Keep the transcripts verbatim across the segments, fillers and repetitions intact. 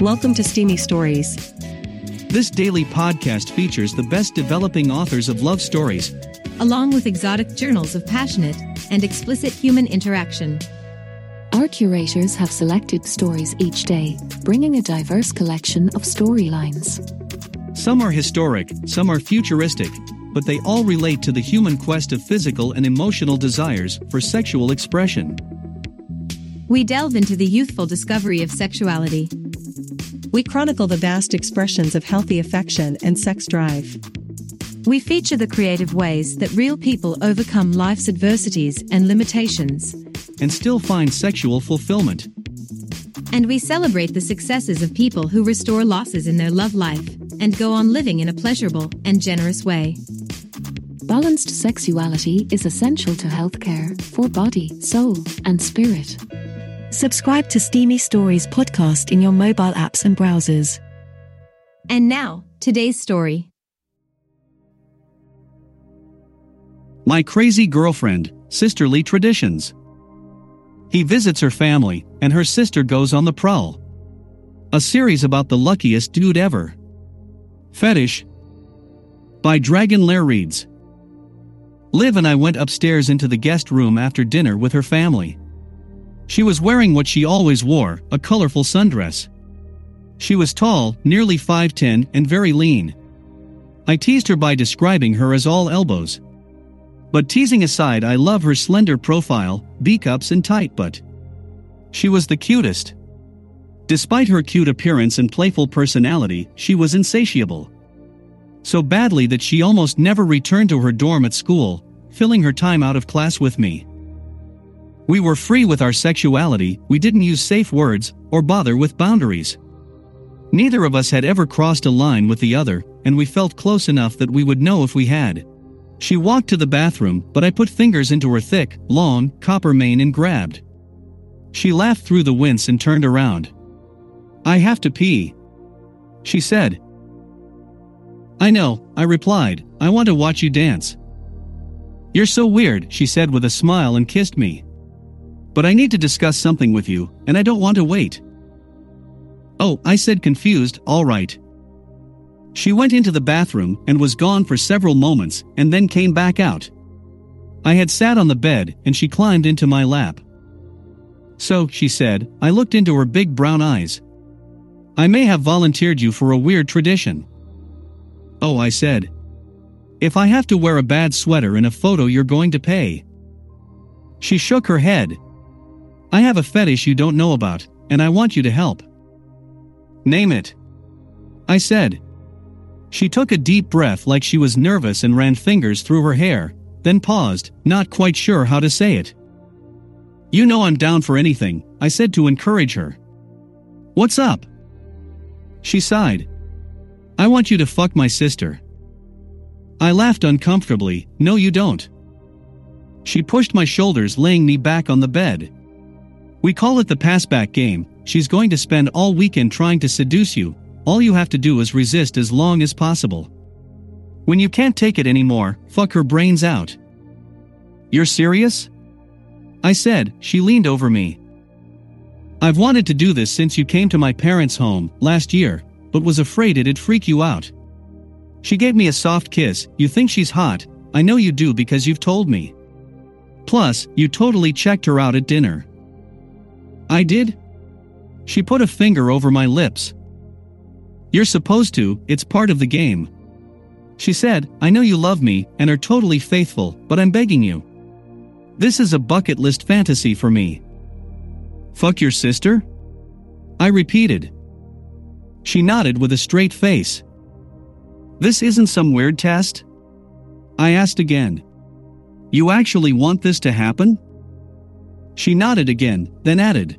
Welcome to Steamy Stories. This daily podcast features the best developing authors of love stories, along with exotic journals of passionate and explicit human interaction. Our curators have selected stories each day, bringing a diverse collection of storylines. Some are historic, some are futuristic, but they all relate to the human quest of physical and emotional desires for sexual expression. We delve into the youthful discovery of sexuality. We chronicle the vast expressions of healthy affection and sex drive. We feature the creative ways that real people overcome life's adversities and limitations, and still find sexual fulfillment. And we celebrate the successes of people who restore losses in their love life and go on living in a pleasurable and generous way. Balanced sexuality is essential to healthcare for body, soul, and spirit. Subscribe to Steamy Stories podcast in your mobile apps and browsers. And now, today's story. My Crazy Girlfriend, Sisterly Traditions. He visits her family, and her sister goes on the prowl. A series about the luckiest dude ever. Fetish. By DragonLairReads. Liv and I went upstairs into the guest room after dinner with her family. She was wearing what she always wore, a colorful sundress. She was tall, nearly five ten, and very lean. I teased her by describing her as all elbows. But teasing aside, I love her slender profile, B-cups and tight butt. She was the cutest. Despite her cute appearance and playful personality, she was insatiable. So badly that she almost never returned to her dorm at school, filling her time out of class with me. We were free with our sexuality, we didn't use safe words, or bother with boundaries. Neither of us had ever crossed a line with the other, and we felt close enough that we would know if we had. She walked to the bathroom, but I put fingers into her thick, long, copper mane and grabbed. She laughed through the wince and turned around. "I have to pee," she said. "I know," I replied, "I want to watch you dance." "You're so weird," she said with a smile and kissed me. "But I need to discuss something with you, and I don't want to wait." "Oh," I said, confused, "all right." She went into the bathroom and was gone for several moments and then came back out. I had sat on the bed and she climbed into my lap. "So," she said, I looked into her big brown eyes. "I may have volunteered you for a weird tradition." "Oh," I said. "If I have to wear a bad sweater in a photo, you're going to pay." She shook her head. "I have a fetish you don't know about, and I want you to help." "Name it," I said. She took a deep breath like she was nervous and ran fingers through her hair, then paused, not quite sure how to say it. "You know I'm down for anything," I said to encourage her. "What's up?" She sighed. "I want you to fuck my sister." I laughed uncomfortably. "No, you don't." She pushed my shoulders, laying me back on the bed. "We call it the pass-back game. She's going to spend all weekend trying to seduce you. All you have to do is resist as long as possible. When you can't take it anymore, fuck her brains out." "You're serious?" I said. She leaned over me. "I've wanted to do this since you came to my parents' home last year, but was afraid it'd freak you out." She gave me a soft kiss. "You think she's hot? I know you do because you've told me. Plus, you totally checked her out at dinner." "I did?" She put a finger over my lips. "You're supposed to, it's part of the game." She said, "I know you love me and are totally faithful, but I'm begging you. This is a bucket list fantasy for me." "Fuck your sister?" I repeated. She nodded with a straight face. "This isn't some weird test?" I asked again. "You actually want this to happen?" She nodded again, then added,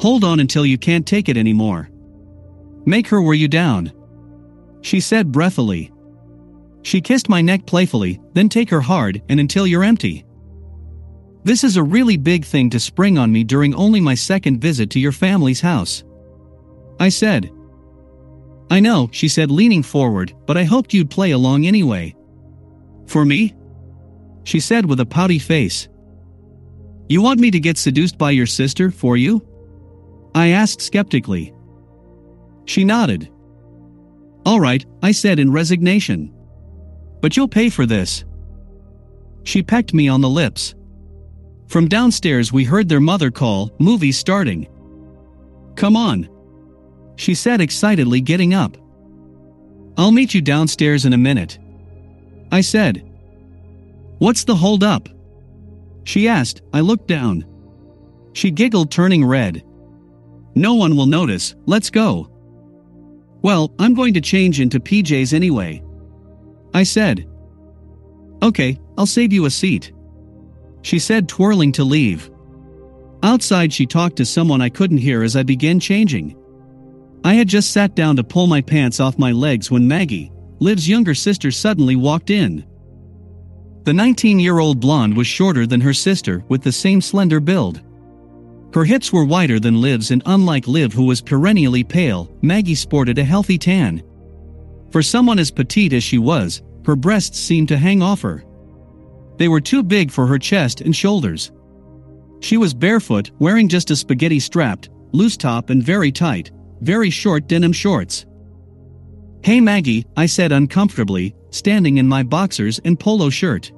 "Hold on until you can't take it anymore. Make her wear you down," she said breathily. She kissed my neck playfully, then "Take her hard and until you're empty." "This is a really big thing to spring on me during only my second visit to your family's house," I said. "I know," she said, leaning forward, "but I hoped you'd play along anyway." "For me?" she said with a pouty face. "You want me to get seduced by your sister for you?" I asked skeptically. She nodded. "All right," I said in resignation. "But you'll pay for this." She pecked me on the lips. From downstairs we heard their mother call, "Movie starting." "Come on," she said excitedly, getting up. "I'll meet you downstairs in a minute," I said. "What's the hold up?" she asked. I looked down. She giggled, turning red. "No one will notice, let's go." "Well, I'm going to change into P Js anyway," I said. "Okay, I'll save you a seat," she said, twirling to leave. Outside she talked to someone I couldn't hear as I began changing. I had just sat down to pull my pants off my legs when Maggie, Liv's younger sister, suddenly walked in. The nineteen-year-old blonde was shorter than her sister, with the same slender build. Her hips were wider than Liv's, and unlike Liv, who was perennially pale, Maggie sported a healthy tan. For someone as petite as she was, her breasts seemed to hang off her. They were too big for her chest and shoulders. She was barefoot, wearing just a spaghetti-strapped, loose top and very tight, very short denim shorts. "Hey Maggie," I said uncomfortably, standing in my boxers and polo shirt.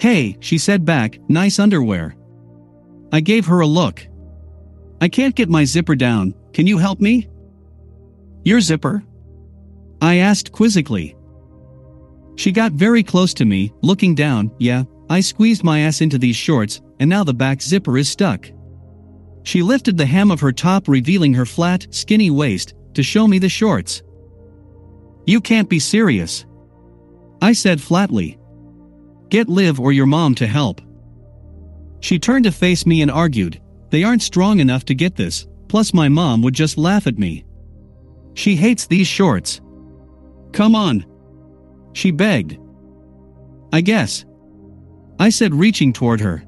"Hey," she said back, "nice underwear." I gave her a look. "I can't get my zipper down, can you help me?" "Your zipper?" I asked quizzically. She got very close to me, looking down. "Yeah," I squeezed my ass into these shorts, and now the back zipper is stuck. She lifted the hem of her top, revealing her flat, skinny waist, to show me the shorts. "You can't be serious," I said flatly. "Get Liv or your mom to help." She turned to face me and argued, "They aren't strong enough to get this, plus my mom would just laugh at me. She hates these shorts." "Come on," she begged. "I guess," I said, reaching toward her.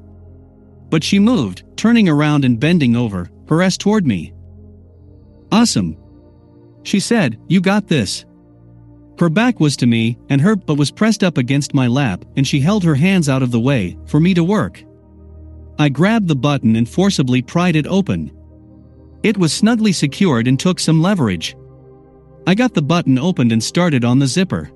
But she moved, turning around and bending over, her ass toward me. "Awesome," she said, "you got this." Her back was to me, and her butt was pressed up against my lap, and she held her hands out of the way, for me to work. I grabbed the button and forcibly pried it open. It was snugly secured and took some leverage. I got the button opened and started on the zipper.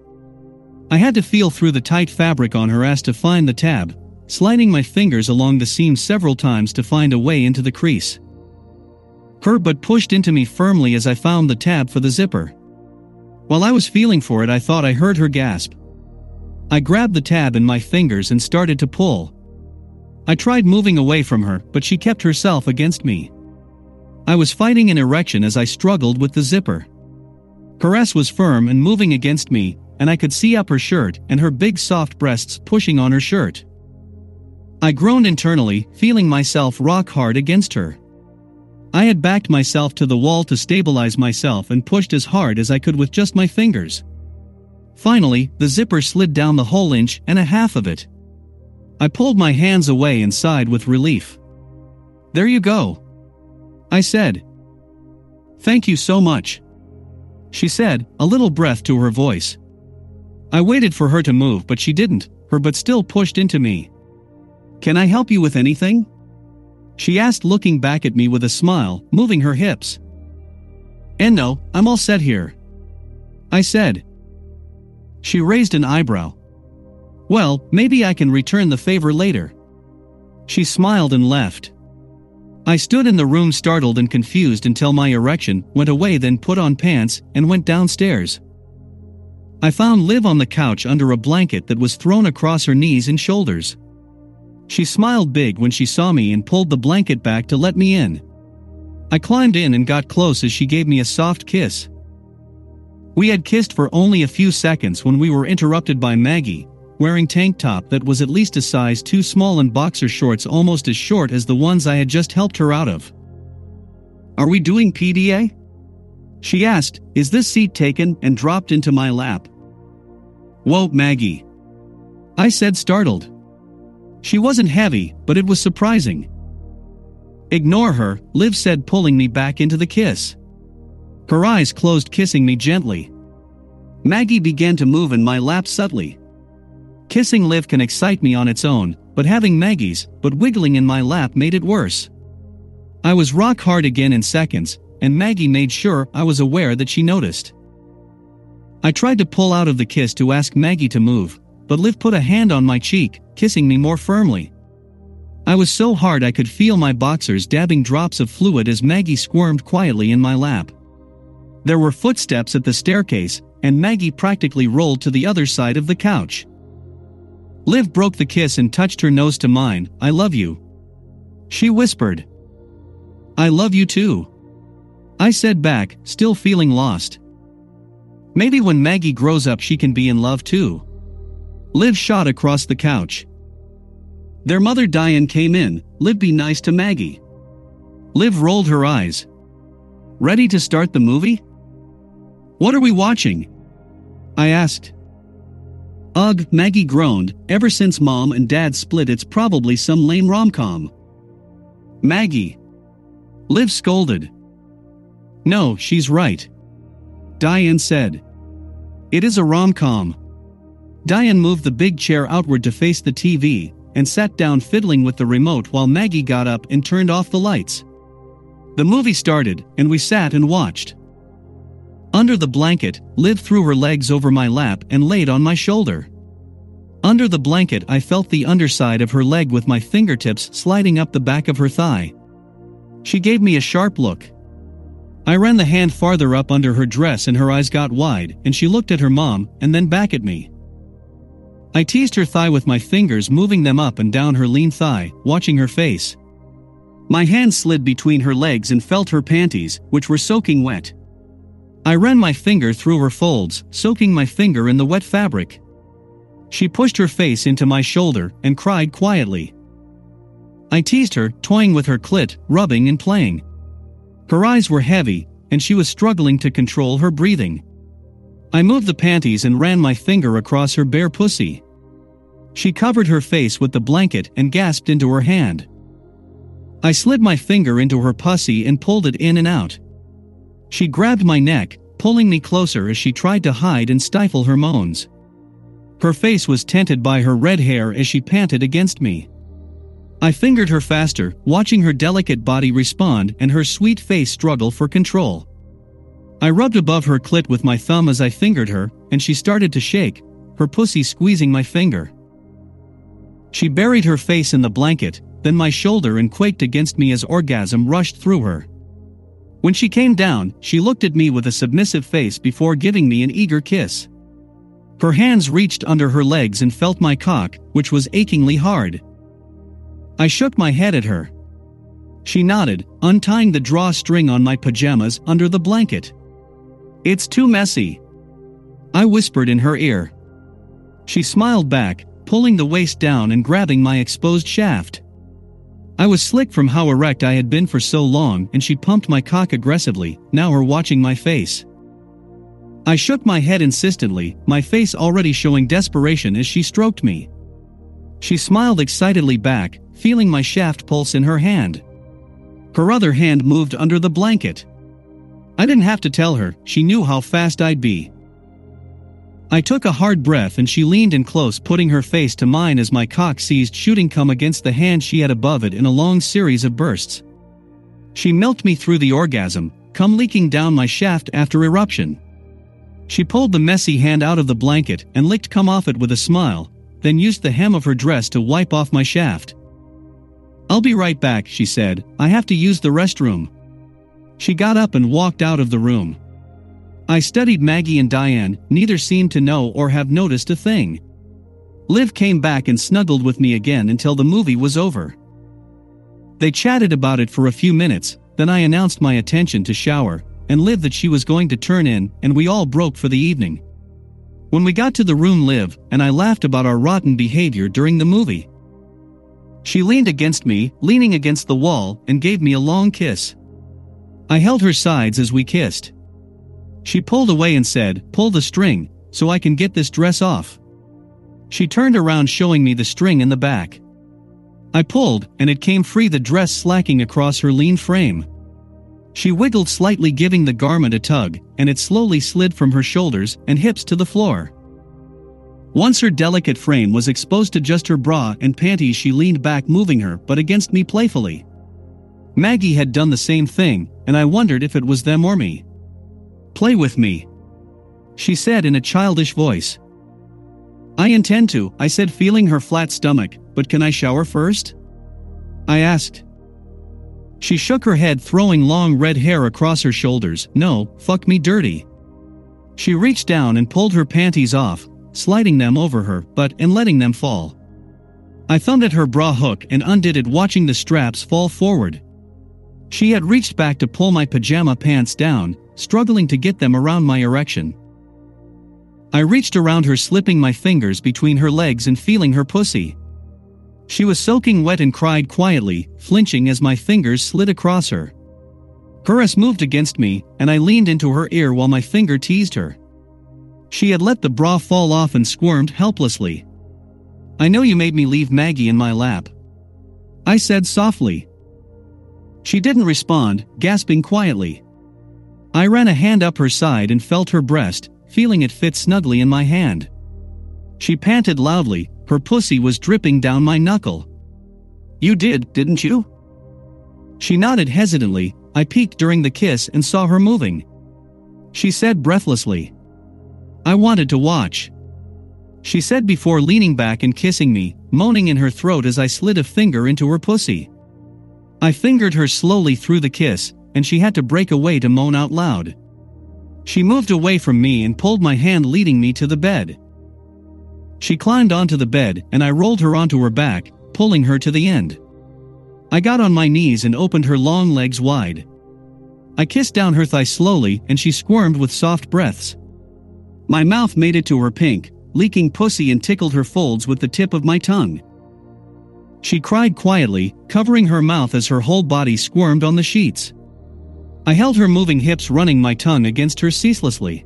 I had to feel through the tight fabric on her ass to find the tab, sliding my fingers along the seam several times to find a way into the crease. Her butt pushed into me firmly as I found the tab for the zipper. While I was feeling for it, I thought I heard her gasp. I grabbed the tab in my fingers and started to pull. I tried moving away from her, but she kept herself against me. I was fighting an erection as I struggled with the zipper. Her ass was firm and moving against me, and I could see up her shirt and her big soft breasts pushing on her shirt. I groaned internally, feeling myself rock hard against her. I had backed myself to the wall to stabilize myself and pushed as hard as I could with just my fingers. Finally, the zipper slid down the whole inch and a half of it. I pulled my hands away and sighed with relief. "There you go," I said. "Thank you so much," she said, a little breath to her voice. I waited for her to move, but she didn't, her butt still pushed into me. "Can I help you with anything?" she asked, looking back at me with a smile, moving her hips. "And no, I'm all set here," I said. She raised an eyebrow. "Well, maybe I can return the favor later." She smiled and left. I stood in the room, startled and confused, until my erection went away, then put on pants and went downstairs. I found Liv on the couch under a blanket that was thrown across her knees and shoulders. She smiled big when she saw me and pulled the blanket back to let me in. I climbed in and got close as she gave me a soft kiss. We had kissed for only a few seconds when we were interrupted by Maggie, wearing tank top that was at least a size too small and boxer shorts almost as short as the ones I had just helped her out of. "Are we doing P D A?" she asked. "Is this seat taken?" and dropped into my lap. "Whoa, Maggie," I said, startled. She wasn't heavy, but it was surprising. "Ignore her," Liv said, pulling me back into the kiss. Her eyes closed, kissing me gently. Maggie began to move in my lap subtly. Kissing Liv can excite me on its own, but having Maggie's, but wiggling in my lap made it worse. I was rock hard again in seconds, and Maggie made sure I was aware that she noticed. I tried to pull out of the kiss to ask Maggie to move, but Liv put a hand on my cheek, kissing me more firmly. I was so hard I could feel my boxers dabbing drops of fluid as Maggie squirmed quietly in my lap. There were footsteps at the staircase, and Maggie practically rolled to the other side of the couch. Liv broke the kiss and touched her nose to mine. "I love you," she whispered. "I love you too," I said back, still feeling lost. Maybe when Maggie grows up she can be in love too. Liv shot across the couch. Their mother Diane came in. "Liv, be nice to Maggie." Liv rolled her eyes. "Ready to start the movie? What are we watching?" I asked. "Ugh," Maggie groaned, "ever since Mom and Dad split it's probably some lame rom-com." "Maggie," Liv scolded. "No, she's right," Diane said. "It is a rom-com." Diane moved the big chair outward to face the T V, and sat down fiddling with the remote while Maggie got up and turned off the lights. The movie started, and we sat and watched. Under the blanket, Liv threw her legs over my lap and laid on my shoulder. Under the blanket I felt the underside of her leg with my fingertips sliding up the back of her thigh. She gave me a sharp look. I ran the hand farther up under her dress and her eyes got wide, and she looked at her mom, and then back at me. I teased her thigh with my fingers, moving them up and down her lean thigh, watching her face. My hand slid between her legs and felt her panties, which were soaking wet. I ran my finger through her folds, soaking my finger in the wet fabric. She pushed her face into my shoulder and cried quietly. I teased her, toying with her clit, rubbing and playing. Her eyes were heavy, and she was struggling to control her breathing. I moved the panties and ran my finger across her bare pussy. She covered her face with the blanket and gasped into her hand. I slid my finger into her pussy and pulled it in and out. She grabbed my neck, pulling me closer as she tried to hide and stifle her moans. Her face was tinted by her red hair as she panted against me. I fingered her faster, watching her delicate body respond and her sweet face struggle for control. I rubbed above her clit with my thumb as I fingered her, and she started to shake, her pussy squeezing my finger. She buried her face in the blanket, then my shoulder, and quaked against me as orgasm rushed through her. When she came down, she looked at me with a submissive face before giving me an eager kiss. Her hands reached under her legs and felt my cock, which was achingly hard. I shook my head at her. She nodded, untying the drawstring on my pajamas under the blanket. "It's too messy," I whispered in her ear. She smiled back, pulling the waist down and grabbing my exposed shaft. I was slick from how erect I had been for so long, and she pumped my cock aggressively, now her watching my face. I shook my head insistently, my face already showing desperation as she stroked me. She smiled excitedly back, feeling my shaft pulse in her hand. Her other hand moved under the blanket. I didn't have to tell her, she knew how fast I'd be. I took a hard breath and she leaned in close, putting her face to mine as my cock seized, shooting cum against the hand she had above it in a long series of bursts. She milked me through the orgasm, cum leaking down my shaft after eruption. She pulled the messy hand out of the blanket and licked cum off it with a smile, then used the hem of her dress to wipe off my shaft. "I'll be right back," she said, "I have to use the restroom." She got up and walked out of the room. I studied Maggie and Diane, neither seemed to know or have noticed a thing. Liv came back and snuggled with me again until the movie was over. They chatted about it for a few minutes, then I announced my intention to shower, and Liv that she was going to turn in, and we all broke for the evening. When we got to the room, Liv and I laughed about our rotten behavior during the movie. She leaned against me, leaning against the wall, and gave me a long kiss. I held her sides as we kissed. She pulled away and said, "Pull the string, so I can get this dress off." She turned around, showing me the string in the back. I pulled, and it came free, the dress slacking across her lean frame. She wiggled slightly, giving the garment a tug, and it slowly slid from her shoulders and hips to the floor. Once her delicate frame was exposed to just her bra and panties, she leaned back, moving her butt against me playfully. Maggie had done the same thing, and I wondered if it was them or me. "Play with me," she said in a childish voice. "I intend to," I said, feeling her flat stomach, "but can I shower first?" I asked. She shook her head, throwing long red hair across her shoulders. "No, fuck me dirty." She reached down and pulled her panties off, sliding them over her butt and letting them fall. I thumbed at her bra hook and undid it, watching the straps fall forward. She had reached back to pull my pajama pants down, struggling to get them around my erection. I reached around her, slipping my fingers between her legs and feeling her pussy. She was soaking wet and cried quietly, flinching as my fingers slid across her. Her ass moved against me, and I leaned into her ear while my finger teased her. She had let the bra fall off and squirmed helplessly. "I know you made me leave Maggie in my lap," I said softly. She didn't respond, gasping quietly. I ran a hand up her side and felt her breast, feeling it fit snugly in my hand. She panted loudly, her pussy was dripping down my knuckle. "You did, didn't you?" She nodded hesitantly. I peeked during the kiss and saw her moving. She said breathlessly, "I wanted to watch," she said before leaning back and kissing me, moaning in her throat as I slid a finger into her pussy. I fingered her slowly through the kiss, and she had to break away to moan out loud. She moved away from me and pulled my hand, leading me to the bed. She climbed onto the bed, and I rolled her onto her back, pulling her to the end. I got on my knees and opened her long legs wide. I kissed down her thigh slowly, and she squirmed with soft breaths. My mouth made it to her pink, leaking pussy and tickled her folds with the tip of my tongue. She cried quietly, covering her mouth as her whole body squirmed on the sheets. I held her moving hips, running my tongue against her ceaselessly.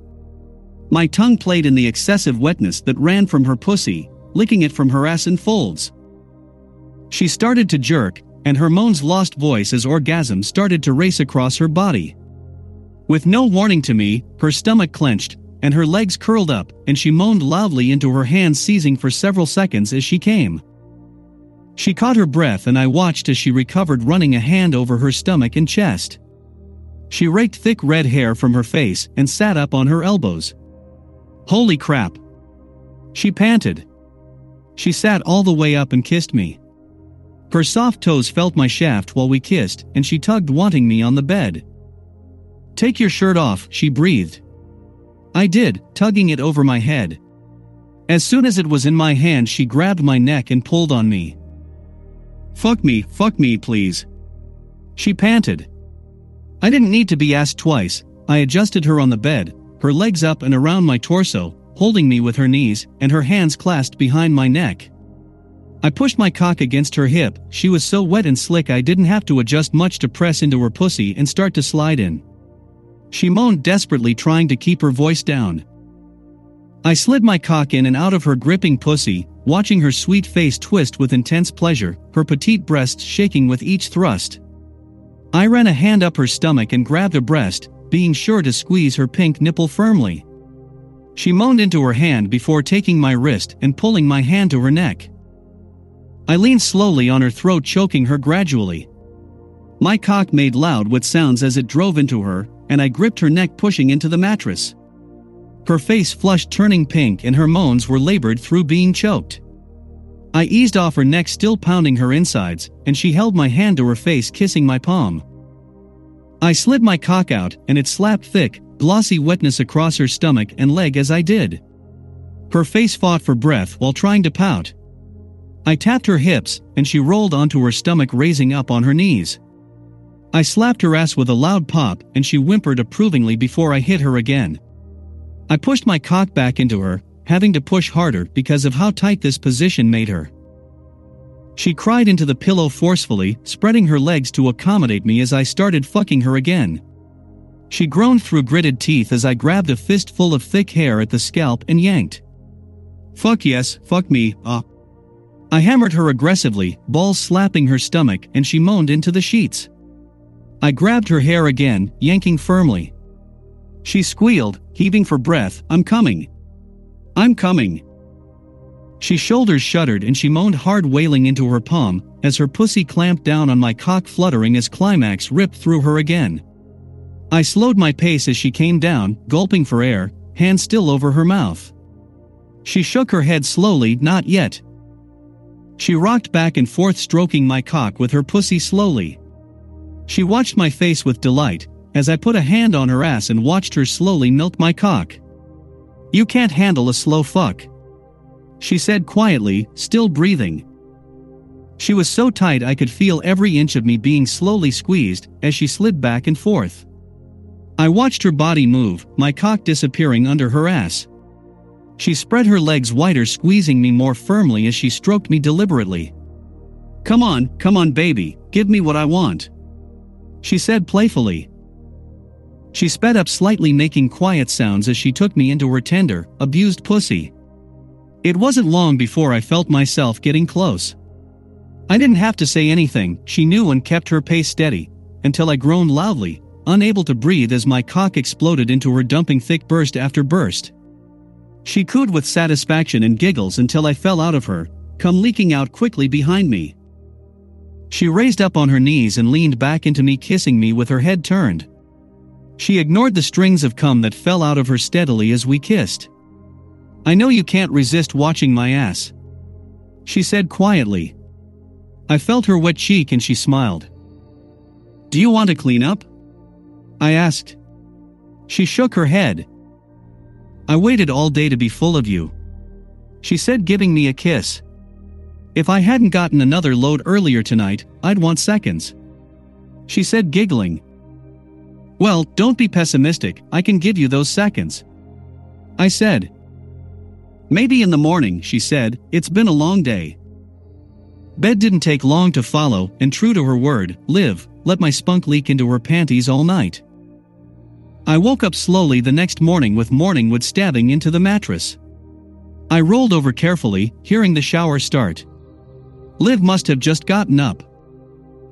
My tongue played in the excessive wetness that ran from her pussy, licking it from her ass in folds. She started to jerk, and her moans lost voice as orgasm started to race across her body. With no warning to me, her stomach clenched, and her legs curled up, and she moaned loudly into her hands, seizing for several seconds as she came. She caught her breath, and I watched as she recovered, running a hand over her stomach and chest. She raked thick red hair from her face and sat up on her elbows. "Holy crap," she panted. She sat all the way up and kissed me. Her soft toes felt my shaft while we kissed, and she tugged, wanting me on the bed. "Take your shirt off," she breathed. I did, tugging it over my head. As soon as it was in my hand, she grabbed my neck and pulled on me. "Fuck me, fuck me, please," she panted. I didn't need to be asked twice. I adjusted her on the bed, her legs up and around my torso, holding me with her knees, and her hands clasped behind my neck. I pushed my cock against her hip. She was so wet and slick I didn't have to adjust much to press into her pussy and start to slide in. She moaned desperately, trying to keep her voice down. I slid my cock in and out of her gripping pussy, watching her sweet face twist with intense pleasure, her petite breasts shaking with each thrust. I ran a hand up her stomach and grabbed a breast, being sure to squeeze her pink nipple firmly. She moaned into her hand before taking my wrist and pulling my hand to her neck. I leaned slowly on her throat, choking her gradually. My cock made loud wet sounds as it drove into her, and I gripped her neck, pushing into the mattress. Her face flushed, turning pink, and her moans were labored through being choked. I eased off her neck, still pounding her insides, and she held my hand to her face, kissing my palm. I slid my cock out, and it slapped thick, glossy wetness across her stomach and leg as I did. Her face fought for breath while trying to pout. I tapped her hips, and she rolled onto her stomach, raising up on her knees. I slapped her ass with a loud pop, and she whimpered approvingly before I hit her again. I pushed my cock back into her, having to push harder because of how tight this position made her. She cried into the pillow forcefully, spreading her legs to accommodate me as I started fucking her again. She groaned through gritted teeth as I grabbed a fistful of thick hair at the scalp and yanked. "Fuck yes, fuck me, ah." I hammered her aggressively, balls slapping her stomach, and she moaned into the sheets. I grabbed her hair again, yanking firmly. She squealed, heaving for breath, "I'm coming. I'm coming." She shoulders shuddered, and she moaned hard, wailing into her palm, as her pussy clamped down on my cock, fluttering as climax ripped through her again. I slowed my pace as she came down, gulping for air, hand still over her mouth. She shook her head slowly, not yet. She rocked back and forth, stroking my cock with her pussy slowly. She watched my face with delight, as I put a hand on her ass and watched her slowly milk my cock. "You can't handle a slow fuck," she said quietly, still breathing. She was so tight I could feel every inch of me being slowly squeezed as she slid back and forth. I watched her body move, my cock disappearing under her ass. She spread her legs wider, squeezing me more firmly as she stroked me deliberately. "Come on, come on baby, give me what I want," she said playfully. She sped up slightly, making quiet sounds as she took me into her tender, abused pussy. It wasn't long before I felt myself getting close. I didn't have to say anything, she knew, and kept her pace steady, until I groaned loudly, unable to breathe as my cock exploded into her, dumping thick burst after burst. She cooed with satisfaction and giggles until I fell out of her, cum leaking out quickly behind me. She raised up on her knees and leaned back into me, kissing me with her head turned. She ignored the strings of cum that fell out of her steadily as we kissed. "I know you can't resist watching my ass," she said quietly. I felt her wet cheek and she smiled. "Do you want to clean up?" I asked. She shook her head. "I waited all day to be full of you," she said, giving me a kiss. "If I hadn't gotten another load earlier tonight, I'd want seconds," she said, giggling. "Well, don't be pessimistic, I can give you those seconds," I said. "Maybe in the morning," she said, "it's been a long day." Bed didn't take long to follow, and true to her word, Liv, let my spunk leak into her panties all night. I woke up slowly the next morning with morning wood stabbing into the mattress. I rolled over carefully, hearing the shower start. Liv must have just gotten up.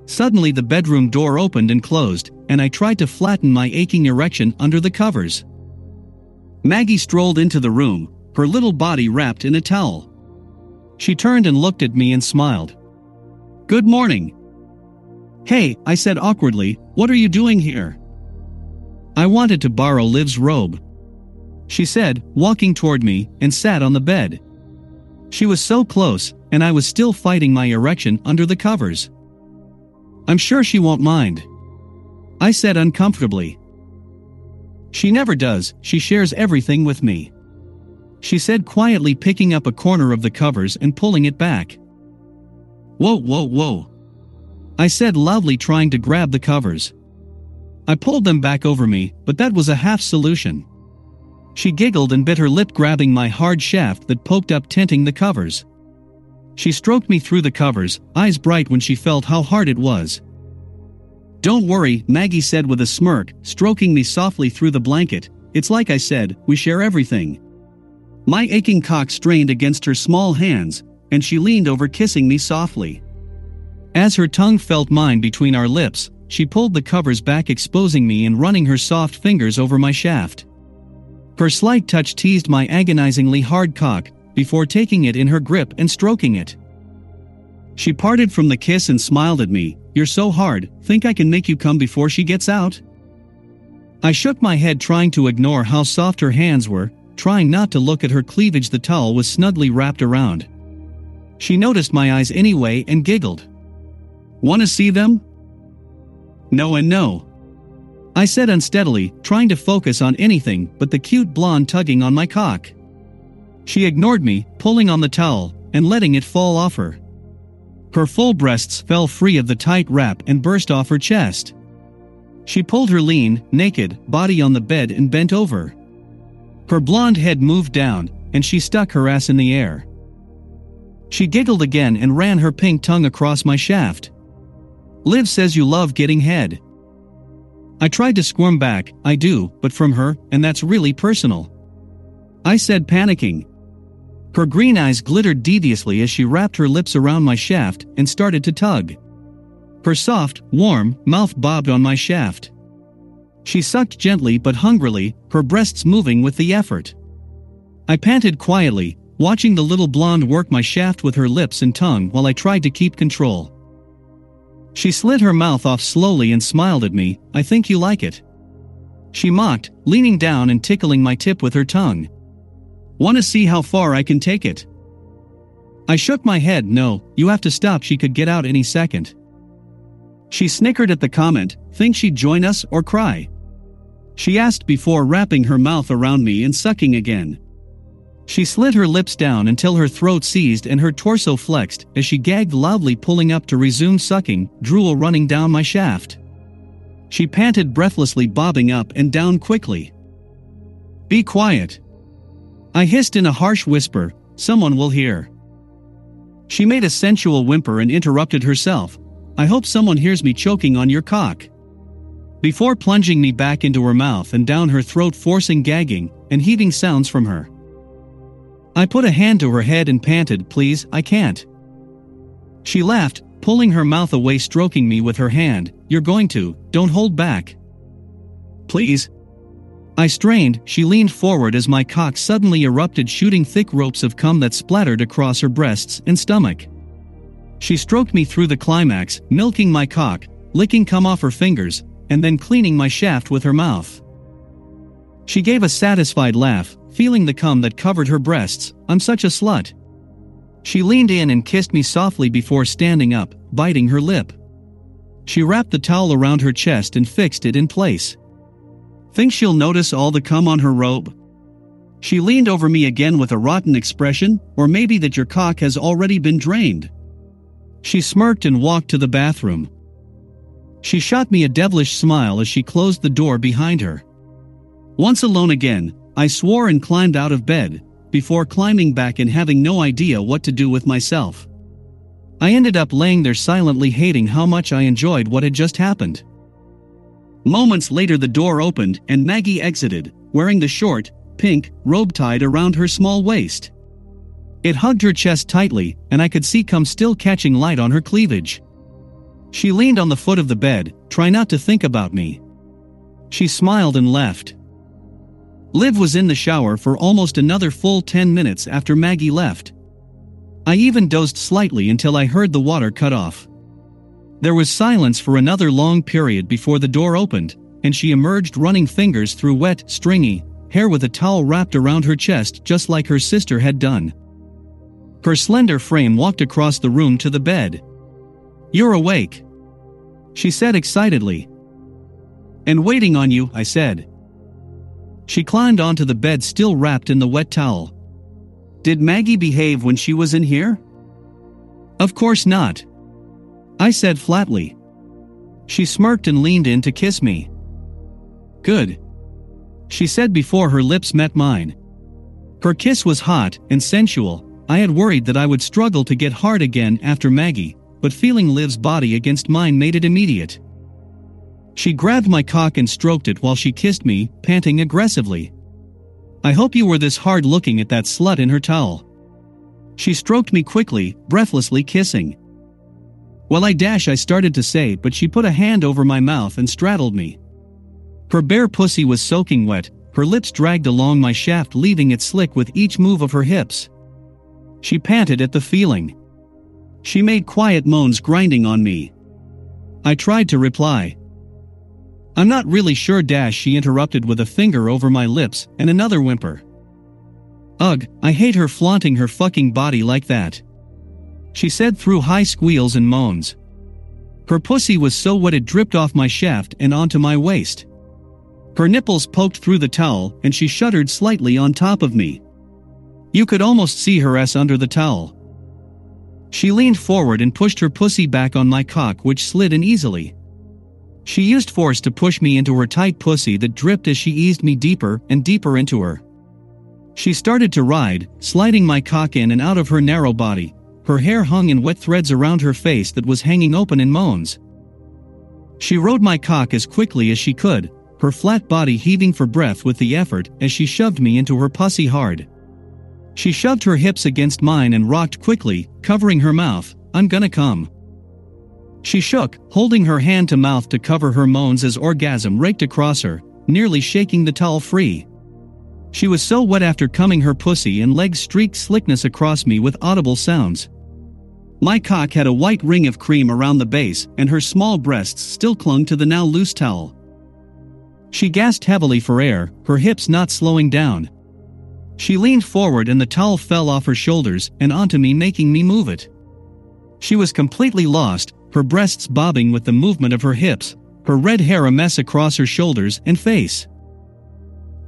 Suddenly the bedroom door opened and closed, and I tried to flatten my aching erection under the covers. Maggie strolled into the room, her little body wrapped in a towel. She turned and looked at me and smiled. "Good morning." "Hey," I said awkwardly, "what are you doing here?" "I wanted to borrow Liv's robe," she said, walking toward me, and sat on the bed. She was so close, and I was still fighting my erection under the covers. "I'm sure she won't mind," I said uncomfortably. "She never does, she shares everything with me," she said quietly, picking up a corner of the covers and pulling it back. "Whoa, whoa, whoa," I said loudly, trying to grab the covers. I pulled them back over me, but that was a half solution. She giggled and bit her lip, grabbing my hard shaft that poked up, tinting the covers. She stroked me through the covers, eyes bright when she felt how hard it was. "Don't worry," Maggie said with a smirk, stroking me softly through the blanket. "It's like I said, we share everything." My aching cock strained against her small hands, and she leaned over, kissing me softly. As her tongue felt mine between our lips, she pulled the covers back, exposing me and running her soft fingers over my shaft. Her slight touch teased my agonizingly hard cock, before taking it in her grip and stroking it. She parted from the kiss and smiled at me. "You're so hard, think I can make you come before she gets out?" I shook my head, trying to ignore how soft her hands were, trying not to look at her cleavage the towel was snugly wrapped around. She noticed my eyes anyway and giggled. "Wanna see them?" "No and no," I said unsteadily, trying to focus on anything but the cute blonde tugging on my cock. She ignored me, pulling on the towel and letting it fall off her. Her full breasts fell free of the tight wrap and burst off her chest. She pulled her lean, naked body on the bed and bent over. Her blonde head moved down, and she stuck her ass in the air. She giggled again and ran her pink tongue across my shaft. "Liv says you love getting head." I tried to squirm back. "I do, but from her, and that's really personal," I said, panicking. Her green eyes glittered deviously as she wrapped her lips around my shaft and started to tug. Her soft, warm mouth bobbed on my shaft. She sucked gently but hungrily, her breasts moving with the effort. I panted quietly, watching the little blonde work my shaft with her lips and tongue while I tried to keep control. She slid her mouth off slowly and smiled at me. "I think you like it." she mocked, leaning down and tickling my tip with her tongue. "Wanna see how far I can take it?" I shook my head. "No, you have to stop, she could get out any second." She snickered at the comment. "Think she'd join us or cry?" she asked before wrapping her mouth around me and sucking again. She slid her lips down until her throat seized and her torso flexed as she gagged loudly, pulling up to resume sucking, drool running down my shaft. She panted breathlessly, bobbing up and down quickly. "Be quiet," I hissed in a harsh whisper, "someone will hear." She made a sensual whimper and interrupted herself. "I hope someone hears me choking on your cock," before plunging me back into her mouth and down her throat, forcing gagging and heaving sounds from her. I put a hand to her head and panted, "Please, I can't." She laughed, pulling her mouth away, stroking me with her hand. "You're going to, don't hold back. Please." I strained. She leaned forward as my cock suddenly erupted, shooting thick ropes of cum that splattered across her breasts and stomach. She stroked me through the climax, milking my cock, licking cum off her fingers, and then cleaning my shaft with her mouth. She gave a satisfied laugh, feeling the cum that covered her breasts. "I'm such a slut." She leaned in and kissed me softly before standing up, biting her lip. She wrapped the towel around her chest and fixed it in place. "Think she'll notice all the cum on her robe?" She leaned over me again with a rotten expression. "Or maybe that your cock has already been drained." She smirked and walked to the bathroom. She shot me a devilish smile as she closed the door behind her. Once alone again, I swore and climbed out of bed, before climbing back and having no idea what to do with myself. I ended up laying there silently, hating how much I enjoyed what had just happened. Moments later, the door opened and Maggie exited, wearing the short, pink robe tied around her small waist. It hugged her chest tightly, and I could see cum still catching light on her cleavage. She leaned on the foot of the bed, "Try not to think about me." She smiled and left. Liv was in the shower for almost another full ten minutes after Maggie left. I even dozed slightly until I heard the water cut off. There was silence for another long period before the door opened, and she emerged, running fingers through wet, stringy hair with a towel wrapped around her chest, just like her sister had done. Her slender frame walked across the room to the bed. "You're awake," she said excitedly. "And waiting on you," I said. She climbed onto the bed, still wrapped in the wet towel. "Did Maggie behave when she was in here?" "Of course not," I said flatly. She smirked and leaned in to kiss me. "Good," she said before her lips met mine. Her kiss was hot and sensual. I had worried that I would struggle to get hard again after Maggie, but feeling Liv's body against mine made it immediate. She grabbed my cock and stroked it while she kissed me, panting aggressively. "I hope you were this hard looking at that slut in her towel." She stroked me quickly, breathlessly kissing. "Well, I dash," I started to say, but she put a hand over my mouth and straddled me. Her bare pussy was soaking wet, her lips dragged along my shaft, leaving it slick with each move of her hips. She panted at the feeling. She made quiet moans, grinding on me. I tried to reply. "I'm not really sure dash," she interrupted with a finger over my lips and another whimper. "Ugh, I hate her flaunting her fucking body like that," she said through high squeals and moans. Her pussy was so wet it dripped off my shaft and onto my waist. Her nipples poked through the towel and she shuddered slightly on top of me. You could almost see her ass under the towel. She leaned forward and pushed her pussy back on my cock, which slid in easily. She used force to push me into her tight pussy that dripped as she eased me deeper and deeper into her. She started to ride, sliding my cock in and out of her narrow body. Her hair hung in wet threads around her face that was hanging open in moans. She rode my cock as quickly as she could, her flat body heaving for breath with the effort as she shoved me into her pussy hard. She shoved her hips against mine and rocked quickly, covering her mouth. "I'm gonna come." She shook, holding her hand to mouth to cover her moans as orgasm raked across her, nearly shaking the towel free. She was so wet after coming, her pussy and legs streaked slickness across me with audible sounds. My cock had a white ring of cream around the base, and her small breasts still clung to the now loose towel. She gasped heavily for air, her hips not slowing down. She leaned forward and the towel fell off her shoulders and onto me, making me move it. She was completely lost, her breasts bobbing with the movement of her hips, her red hair a mess across her shoulders and face.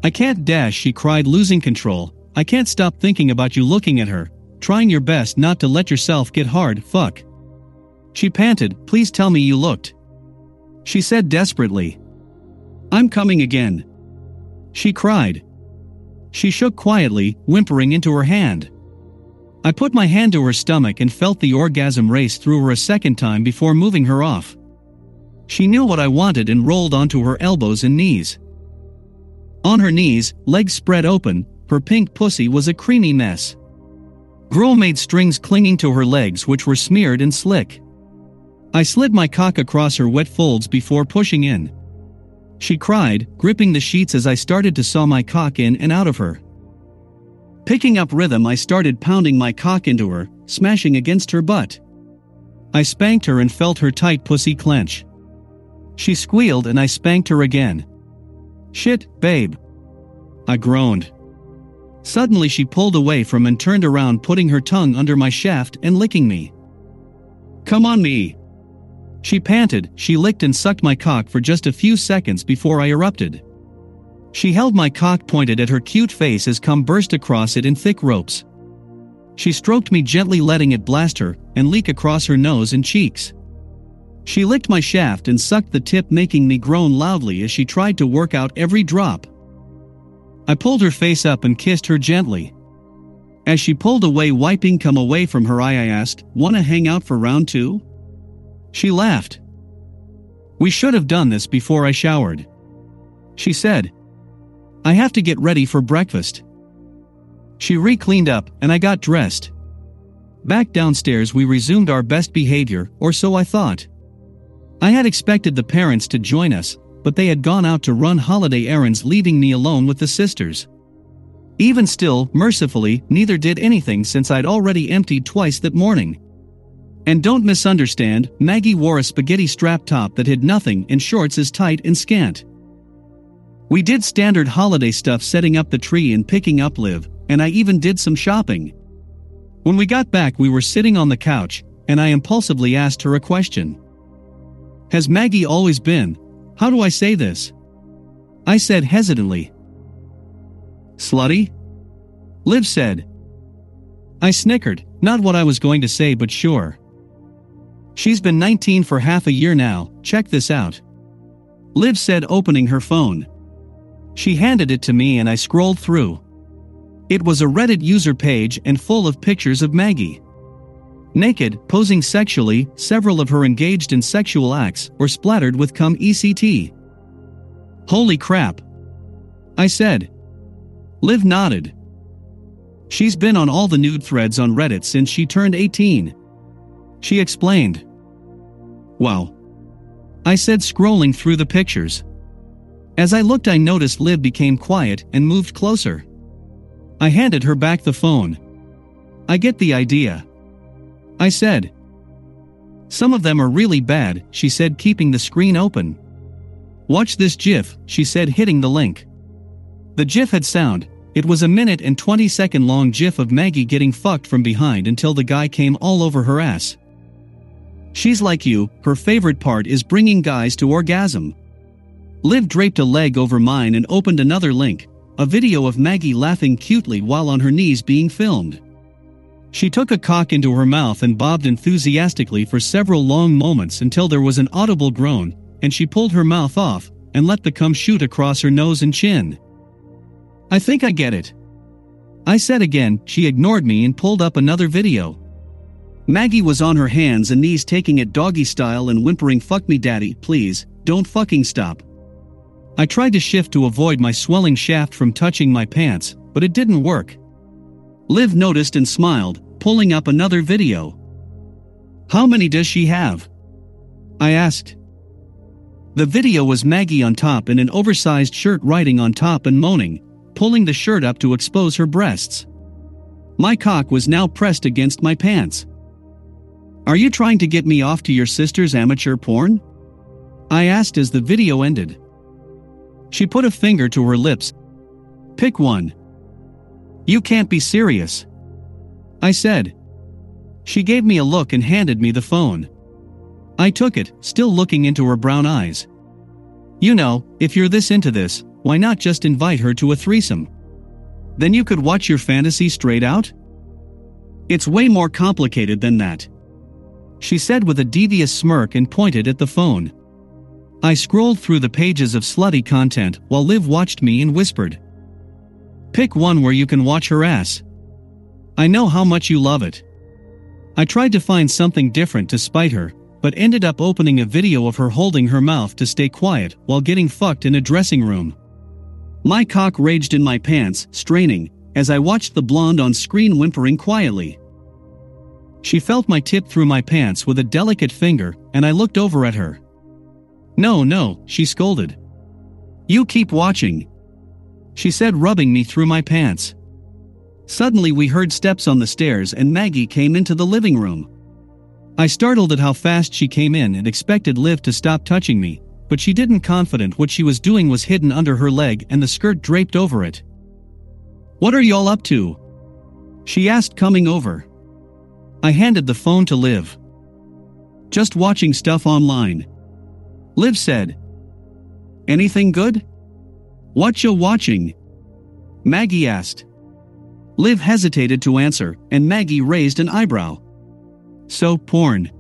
"I can't dash," she cried, losing control. "I can't stop thinking about you," looking at her, trying your best not to let yourself get hard. "Fuck," she panted, "please tell me you looked," she said desperately. "I'm coming again," she cried. She shook quietly, whimpering into her hand. I put my hand to her stomach and felt the orgasm race through her a second time before moving her off. She knew what I wanted and rolled onto her elbows and knees. On her knees, legs spread open, her pink pussy was a creamy mess. Gruel made strings clinging to her legs which were smeared and slick. I slid my cock across her wet folds before pushing in. She cried, gripping the sheets as I started to saw my cock in and out of her. Picking up rhythm, I started pounding my cock into her, smashing against her butt. I spanked her and felt her tight pussy clench. She squealed and I spanked her again. "Shit, babe," I groaned. Suddenly she pulled away from and turned around, putting her tongue under my shaft and licking me. "Come on me," she panted. She licked and sucked my cock for just a few seconds before I erupted. She held my cock pointed at her cute face as cum burst across it in thick ropes. She stroked me gently, letting it blast her and leak across her nose and cheeks. She licked my shaft and sucked the tip, making me groan loudly as she tried to work out every drop. I pulled her face up and kissed her gently. As she pulled away, wiping cum away from her eye, I asked, "Wanna hang out for round two?" She laughed. "We should have done this before I showered," she said. "I have to get ready for breakfast." She re-cleaned up and I got dressed. Back downstairs, we resumed our best behavior, or so I thought. I had expected the parents to join us, but they had gone out to run holiday errands, leaving me alone with the sisters. Even still, mercifully, neither did anything since I'd already emptied twice that morning. And don't misunderstand, Maggie wore a spaghetti strap top that hid nothing and shorts as tight and scant. We did standard holiday stuff, setting up the tree and picking up Liv, and I even did some shopping. When we got back, we were sitting on the couch, and I impulsively asked her a question. "Has Maggie always been," how do I say this? I said hesitantly. "Slutty?" Liv said. I snickered, not what I was going to say, but sure. "She's been nineteen for half a year now, check this out," Liv said, opening her phone. She handed it to me and I scrolled through. It was a Reddit user page and full of pictures of Maggie. Naked, posing sexually, several of her engaged in sexual acts or splattered with cum E C T. "Holy crap," I said. Liv nodded. "She's been on all the nude threads on Reddit since she turned eighteen. She explained. "Wow," I said, scrolling through the pictures. As I looked, I noticed Liv became quiet and moved closer. I handed her back the phone. "I get the idea," I said. "Some of them are really bad," she said, keeping the screen open. "Watch this GIF," she said, hitting the link. The GIF had sound. It was a minute and twenty second long GIF of Maggie getting fucked from behind until the guy came all over her ass. "She's like you, her favorite part is bringing guys to orgasm." Liv draped a leg over mine and opened another link, a video of Maggie laughing cutely while on her knees being filmed. She took a cock into her mouth and bobbed enthusiastically for several long moments until there was an audible groan, and she pulled her mouth off and let the cum shoot across her nose and chin. "I think I get it," I said again. She ignored me and pulled up another video. Maggie was on her hands and knees taking it doggy style and whimpering, "Fuck me daddy, please, don't fucking stop." I tried to shift to avoid my swelling shaft from touching my pants, but it didn't work. Liv noticed and smiled, pulling up another video. "How many does she have?" I asked. The video was Maggie on top in an oversized shirt, riding on top and moaning, pulling the shirt up to expose her breasts. My cock was now pressed against my pants. "Are you trying to get me off to your sister's amateur porn?" I asked as the video ended. She put a finger to her lips. Pick one. You can't be serious, I said. She gave me a look and handed me the phone. I took it, still looking into her brown eyes. You know, if you're this into this, why not just invite her to a threesome? Then you could watch your fantasy straight out? It's way more complicated than that, she said with a devious smirk and pointed at the phone. I scrolled through the pages of slutty content while Liv watched me and whispered. Pick one where you can watch her ass. I know how much you love it. I tried to find something different to spite her, but ended up opening a video of her holding her mouth to stay quiet while getting fucked in a dressing room. My cock raged in my pants, straining, as I watched the blonde on screen whimpering quietly. She felt my tip through my pants with a delicate finger, and I looked over at her. No, no, she scolded. You keep watching, she said, rubbing me through my pants. Suddenly we heard steps on the stairs and Maggie came into the living room. I startled at how fast she came in and expected Liv to stop touching me, but she didn't. Confident what she was doing was hidden under her leg and the skirt draped over it. What are y'all up to? She asked, coming over. I handed the phone to Liv. Just watching stuff online, Liv said. Anything good? What you watching? Maggie asked. Liv hesitated to answer, and Maggie raised an eyebrow. So, porn,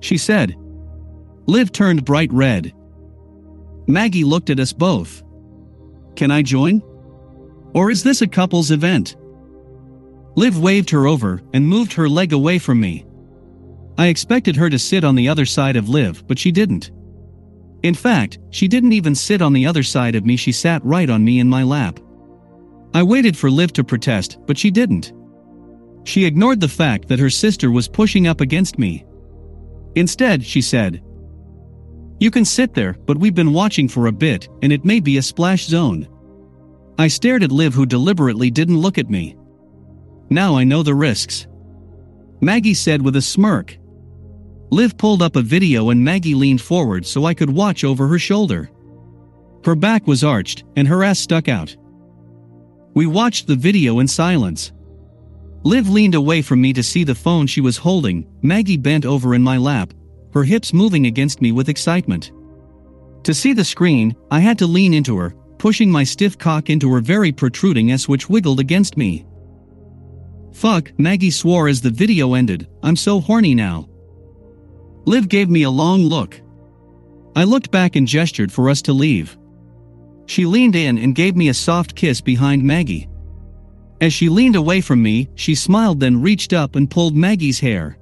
she said. Liv turned bright red. Maggie looked at us both. Can I join? Or is this a couple's event? Liv waved her over and moved her leg away from me. I expected her to sit on the other side of Liv, but she didn't. In fact, she didn't even sit on the other side of me. She sat right on me in my lap. I waited for Liv to protest, but she didn't. She ignored the fact that her sister was pushing up against me. Instead, she said, "You can sit there, but we've been watching for a bit, and it may be a splash zone." I stared at Liv, who deliberately didn't look at me. Now I know the risks, Maggie said with a smirk. Liv pulled up a video and Maggie leaned forward so I could watch over her shoulder. Her back was arched, and her ass stuck out. We watched the video in silence. Liv leaned away from me to see the phone she was holding. Maggie bent over in my lap, her hips moving against me with excitement. To see the screen, I had to lean into her, pushing my stiff cock into her very protruding ass, which wiggled against me. Fuck, Maggie swore as the video ended. I'm so horny now. Liv gave me a long look. I looked back and gestured for us to leave. She leaned in and gave me a soft kiss behind Maggie. As she leaned away from me, she smiled, then reached up and pulled Maggie's hair.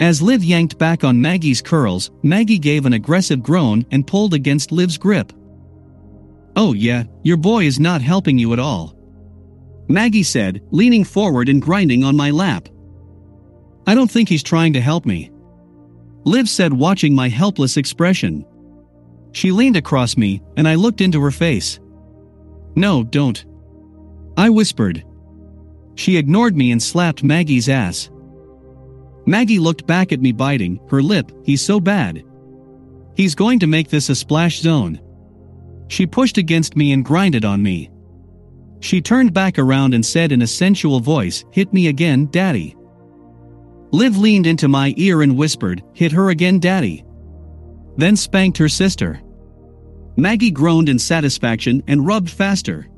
As Liv yanked back on Maggie's curls, Maggie gave an aggressive groan and pulled against Liv's grip. Oh yeah, your boy is not helping you at all, Maggie said, leaning forward and grinding on my lap. I don't think he's trying to help me, Liv said, watching my helpless expression. She leaned across me, and I looked into her face. No, don't, I whispered. She ignored me and slapped Maggie's ass. Maggie looked back at me, biting her lip. He's so bad. He's going to make this a splash zone. She pushed against me and grinded on me. She turned back around and said in a sensual voice, "Hit me again, daddy." Liv leaned into my ear and whispered, "Hit her again, daddy." Then spanked her sister. Maggie groaned in satisfaction and rubbed faster.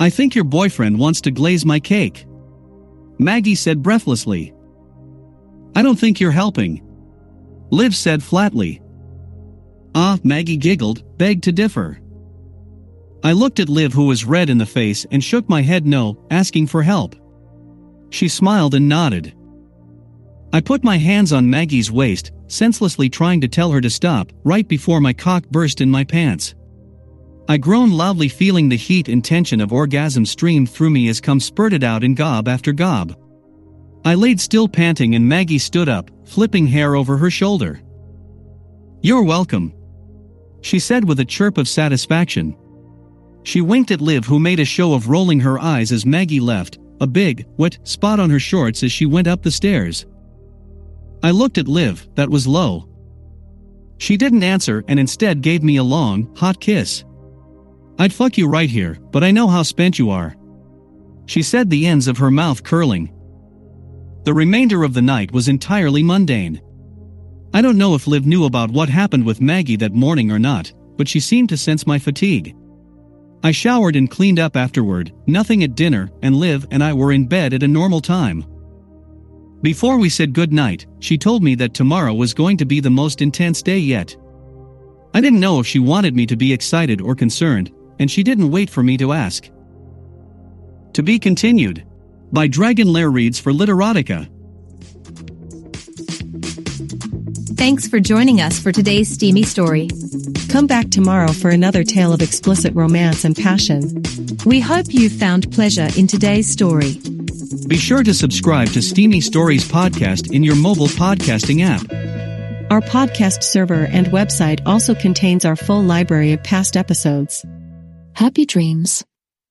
I think your boyfriend wants to glaze my cake, Maggie said breathlessly. I don't think you're helping, Liv said flatly. Ah, Maggie giggled, begged to differ. I looked at Liv, who was red in the face, and shook my head no, asking for help. She smiled and nodded. I put my hands on Maggie's waist, senselessly trying to tell her to stop, right before my cock burst in my pants. I groaned loudly, feeling the heat and tension of orgasm stream through me as cum spurted out in gob after gob. I laid still, panting, and Maggie stood up, flipping hair over her shoulder. You're welcome, she said with a chirp of satisfaction. She winked at Liv, who made a show of rolling her eyes as Maggie left, a big, wet spot on her shorts as she went up the stairs. I looked at Liv, that was low. She didn't answer and instead gave me a long, hot kiss. I'd fuck you right here, but I know how spent you are. She said, the ends of her mouth curling. The remainder of the night was entirely mundane. I don't know if Liv knew about what happened with Maggie that morning or not, but she seemed to sense my fatigue. I showered and cleaned up afterward, nothing at dinner, and Liv and I were in bed at a normal time. Before we said goodnight, she told me that tomorrow was going to be the most intense day yet. I didn't know if she wanted me to be excited or concerned, and she didn't wait for me to ask. To be continued. By Dragon Lair Reads for Literotica. Thanks for joining us for today's steamy story. Come back tomorrow for another tale of explicit romance and passion. We hope you found pleasure in today's story. Be sure to subscribe to Steamy Stories podcast in your mobile podcasting app. Our podcast server and website also contains our full library of past episodes. Happy dreams.